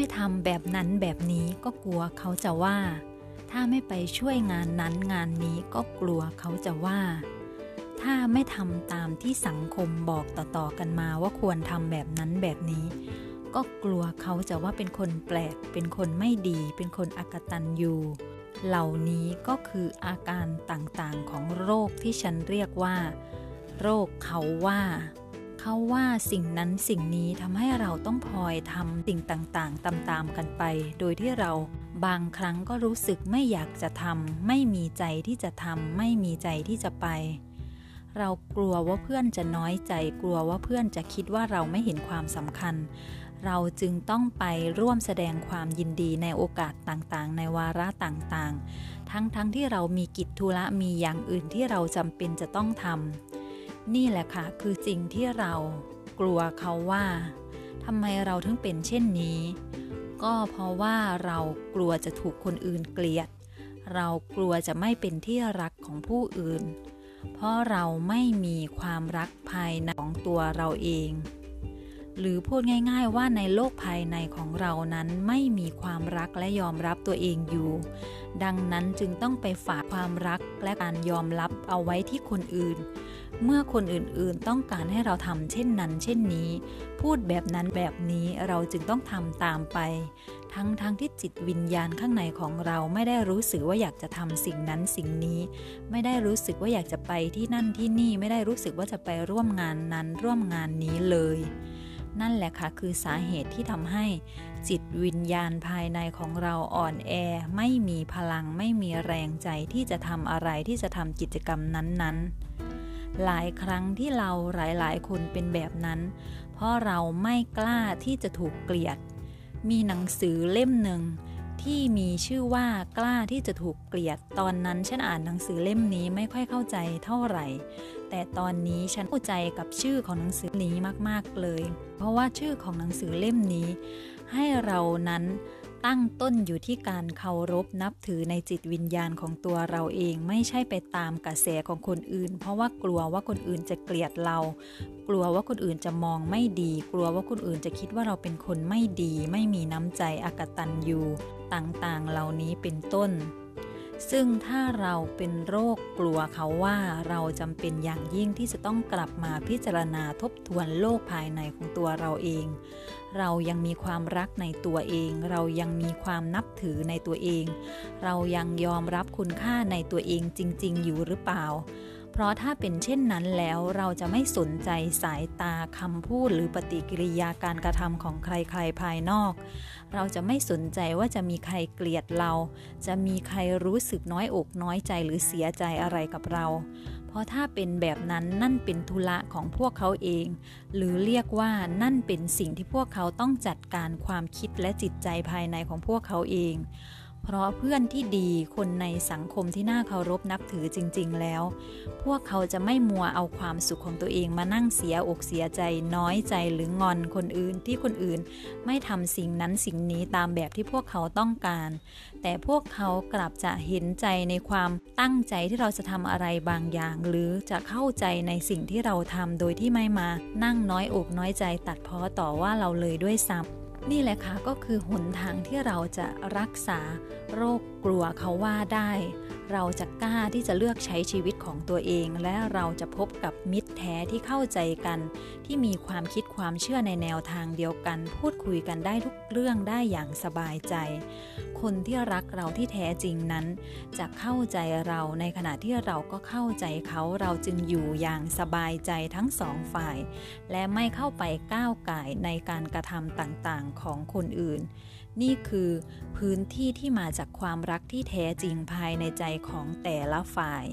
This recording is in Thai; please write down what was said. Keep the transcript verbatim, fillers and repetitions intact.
ไม่ทำแบบนั้นแบบนี้ก็กลัวเขาจะว่าถ้าไม่ไปช่วยงานนั้นงานนี้ก็กลัวเขาจะว่าถ้าไม่ทำตามที่สังคมบอกต่อๆกันมาว่าควรทำแบบนั้นแบบนี้ก็กลัวเขาจะว่าเป็นคนแปลกเป็นคนไม่ดีเป็นคนอกตัญญูเหล่านี้ก็คืออาการต่างๆของโรคที่ฉันเรียกว่าโรคเขาว่าเขาว่าสิ่งนั้นสิ่งนี้ทำให้เราต้องพลอยทำสิ่งต่างๆตามๆกันไปโดยที่เราบางครั้งก็รู้สึกไม่อยากจะทำไม่มีใจที่จะทำไม่มีใจที่จะไปเรากลัวว่าเพื่อนจะน้อยใจกลัวว่าเพื่อนจะคิดว่าเราไม่เห็นความสำคัญเราจึงต้องไปร่วมแสดงความยินดีในโอกาสต่างๆในวาระต่างๆทั้งๆที่เรามีกิจธุระมีอย่างอื่นที่เราจำเป็นจะต้องทำนี่แหละค่ะคือสิ่งที่เรากลัวเขาว่าทำไมเราถึงเป็นเช่นนี้ก็เพราะว่าเรากลัวจะถูกคนอื่นเกลียดเรากลัวจะไม่เป็นที่รักของผู้อื่นเพราะเราไม่มีความรักภายในของตัวเราเองหรือพูดง่ายๆว่าในโลกภายในของเรานั้นไม่มีความรักและยอมรับตัวเองอยู่ดังนั้นจึงต้องไปฝากความรักและการยอมรับเอาไว้ที่คนอื่นเมื่อคนอื่นๆต้องการให้เราทำเช่นนั้นเช่นนี้พูดแบบนั้นแบบนี้เราจึงต้องทำตามไปทั้งๆที่จิตวิญญาณข้างในของเราไม่ได้รู้สึกว่าอยากจะทำสิ่งนั้นสิ่งนี้ไม่ได้รู้สึกว่าอยากจะไปที่นั่นที่นี่ไม่ได้รู้สึกว่าจะไปร่วมงานนั้นร่วมงานนี้เลยนั่นแหละค่ะคือสาเหตุที่ทำให้จิตวิญญาณภายในของเราอ่อนแอไม่มีพลังไม่มีแรงใจที่จะทำอะไรที่จะทำกิจกรรมนั้นๆหลายครั้งที่เราหลายๆคนเป็นแบบนั้นเพราะเราไม่กล้าที่จะถูกเกลียดมีหนังสือเล่มหนึ่งที่มีชื่อว่ากล้าที่จะถูกเกลียดตอนนั้นฉันอ่านหนังสือเล่มนี้ไม่ค่อยเข้าใจเท่าไหร่แต่ตอนนี้ฉันเข้าใจกับชื่อของหนังสือนี้มากๆเลยเพราะว่าชื่อของหนังสือเล่มนี้ให้เรานั้นตั้งต้นอยู่ที่การเคารพนับถือในจิตวิญญาณของตัวเราเองไม่ใช่ไปตามกระแสของคนอื่นเพราะว่ากลัวว่าคนอื่นจะเกลียดเรากลัวว่าคนอื่นจะมองไม่ดีกลัวว่าคนอื่นจะคิดว่าเราเป็นคนไม่ดีไม่มีน้ำใจอกตัญญูต่างๆเหล่านี้เป็นต้นซึ่งถ้าเราเป็นโรคกลัวเขาว่าเราจำเป็นอย่างยิ่งที่จะต้องกลับมาพิจารณาทบทวนโลกภายในของตัวเราเองเรายังมีความรักในตัวเองเรายังมีความนับถือในตัวเองเรายังยอมรับคุณค่าในตัวเองจริงๆอยู่หรือเปล่าเพราะถ้าเป็นเช่นนั้นแล้วเราจะไม่สนใจสายตาคำพูดหรือปฏิกิริยาการกระทำของใครๆภายนอกเราจะไม่สนใจว่าจะมีใครเกลียดเราจะมีใครรู้สึกน้อยอกน้อยใจหรือเสียใจอะไรกับเราเพราะถ้าเป็นแบบนั้นนั่นเป็นธุระของพวกเขาเองหรือเรียกว่านั่นเป็นสิ่งที่พวกเขาต้องจัดการความคิดและจิตใจภายในของพวกเขาเองเพราะเพื่อนที่ดีคนในสังคมที่น่าเคารพนับถือจริงๆแล้วพวกเขาจะไม่มัวเอาความสุขของตัวเองมานั่งเสียอกเสียใจน้อยใจหรืองอนคนอื่นที่คนอื่นไม่ทำสิ่งนั้นสิ่งนี้ตามแบบที่พวกเขาต้องการแต่พวกเขากลับจะเห็นใจในความตั้งใจที่เราจะทำอะไรบางอย่างหรือจะเข้าใจในสิ่งที่เราทำโดยที่ไม่มานั่งน้อยอกน้อยใจตัดพ้อต่อว่าเราเลยด้วยซ้ำนี่แหละค่ะก็คือหนทางที่เราจะรักษาโรคกลัวเขาว่าได้เราจะกล้าที่จะเลือกใช้ชีวิตของตัวเองและเราจะพบกับมิตรแท้ที่เข้าใจกันที่มีความคิดความเชื่อในแนวทางเดียวกันพูดคุยกันได้ทุกเรื่องได้อย่างสบายใจคนที่รักเราที่แท้จริงนั้นจะเข้าใจเราในขณะที่เราก็เข้าใจเขาเราจึงอยู่อย่างสบายใจทั้งสองฝ่ายและไม่เข้าไปก้าวก่ายในการกระทำต่างๆของคนอื่นนี่คือพื้นที่ที่มาจากความรักที่แท้จริงภายในใจของแต่ละฝ่าย